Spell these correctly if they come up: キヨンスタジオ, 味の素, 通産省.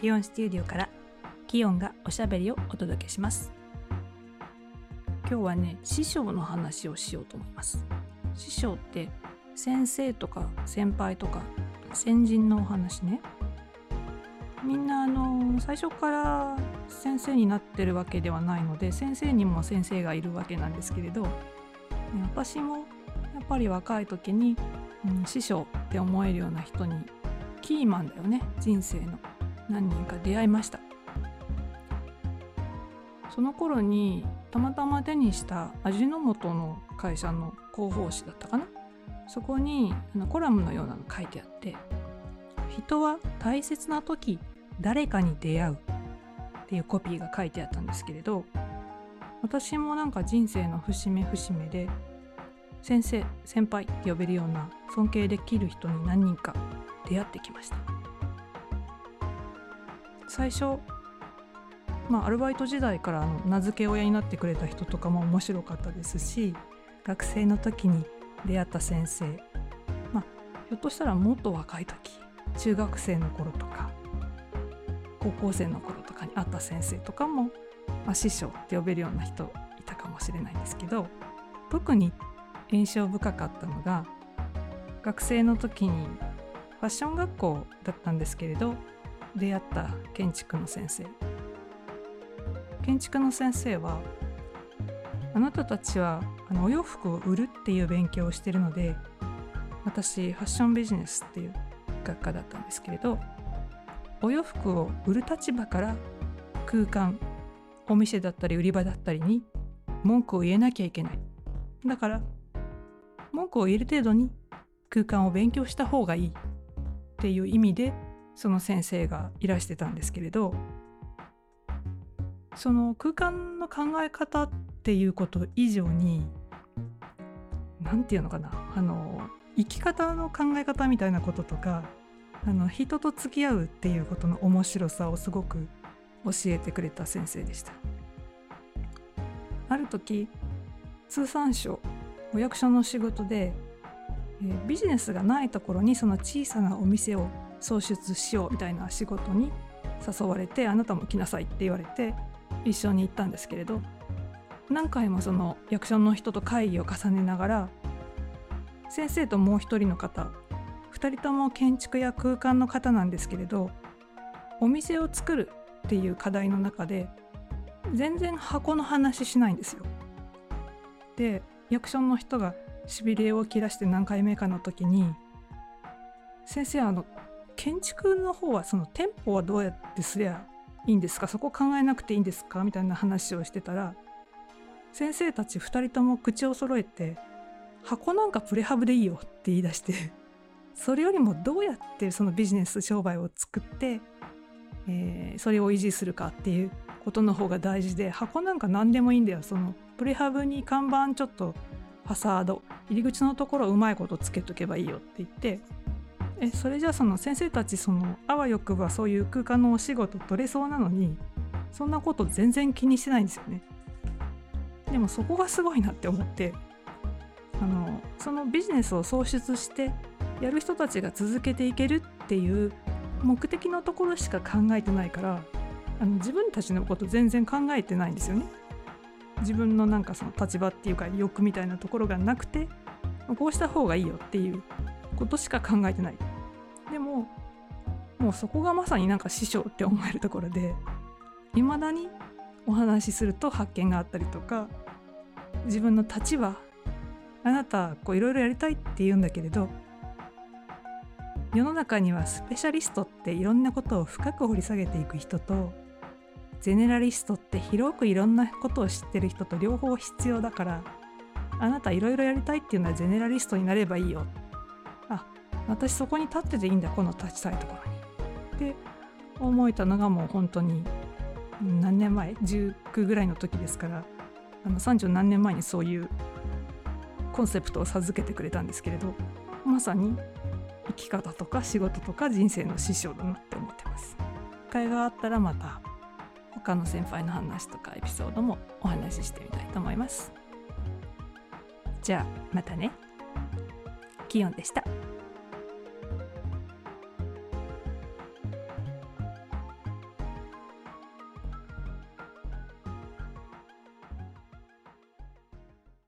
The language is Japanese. キヨンステューディオからキヨンがおしゃべりをお届けします。今日はね、師匠の話をしようと思います。師匠って先生とか先輩とか先人のお話ね。みんな最初から先生になってるわけではないので、先生にも先生がいるわけなんですけれど、私もやっぱり若い時に、師匠って思えるような人にキーマンだよね、人生の何人か出会いました。その頃にたまたま手にした味の素の会社の広報誌だったかな、そこにコラムのようなの書いてあって、人は大切な時誰かに出会うっていうコピーが書いてあったんですけれど、私もなんか人生の節目節目で先生先輩って呼べるような尊敬できる人に何人か出会ってきました。最初、アルバイト時代から名付け親になってくれた人とかも面白かったですし、学生の時に出会った先生、ひょっとしたらもっと若い時、中学生の頃とか高校生の頃とかに会った先生とかも、師匠って呼べるような人いたかもしれないんですけど、特に印象深かったのが、学生の時にファッション学校だったんですけれど、出会った建築の先生。建築の先生は、あなたたちはお洋服を売るっていう勉強をしているので、私ファッションビジネスっていう学科だったんですけれど、お洋服を売る立場から空間、お店だったり売り場だったりに文句を言えなきゃいけない。だから文句を言える程度に空間を勉強した方がいいっていう意味で、その先生がいらしてたんですけれど、その空間の考え方っていうこと以上に、なんていうのかな、生き方の考え方みたいなこととか、人と付き合うっていうことの面白さをすごく教えてくれた先生でした。ある時、通産省お役所の仕事で、ビジネスがないところにその小さなお店を創出しようみたいな仕事に誘われて、あなたも来なさいって言われて一緒に行ったんですけれど、何回もその役所の人と会議を重ねながら、先生ともう一人の方、2人とも建築や空間の方なんですけれど、お店を作るっていう課題の中で全然箱の話しないんですよ。で、役所の人がしびれを切らして何回目かの時に、先生、建築の方はその店舗はどうやってすりゃいいんですか、そこ考えなくていいんですかみたいな話をしてたら、先生たち2人とも口を揃えて、箱なんかプレハブでいいよって言い出して、それよりもどうやってそのビジネス商売を作って、それを維持するかっていうことの方が大事で、箱なんか何でもいいんだよ、そのプレハブに看板ちょっとファサード入り口のところをうまいことつけとけばいいよって言って、それじゃあその先生たち、そのあわよくばそういう空間のお仕事取れそうなのに、そんなこと全然気にしてないんですよね。でもそこがすごいなって思って、そのビジネスを創出してやる人たちが続けていけるっていう目的のところしか考えてないから、自分たちのこと全然考えてないんですよね。自分のなんかその立場っていうか欲みたいなところがなくて、こうした方がいいよっていうことしか考えてない。でも、もうそこがまさになんか師匠って思えるところで、未だにお話しすると発見があったりとか、自分の立場、あなたこういろいろやりたいって言うんだけれど、世の中にはスペシャリストっていろんなことを深く掘り下げていく人と、ゼネラリストって広くいろんなことを知ってる人と両方必要だから、あなたいろいろやりたいっていうのはゼネラリストになればいいよ、あ、私そこに立ってていいんだ、この立ちたいところにって思えたのが、もう本当に何年前、19ぐらいの時ですから、30何年前にそういうコンセプトを授けてくれたんですけれど、まさに生き方とか仕事とか人生の師匠だなって思ってます。機会があったらまた他の先輩の話とかエピソードもお話ししてみたいと思います。じゃあまたね。キヨンでした。